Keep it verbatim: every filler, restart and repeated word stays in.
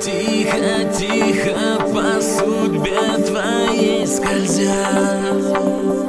Тихо, тихо по судьбе твоей скользя.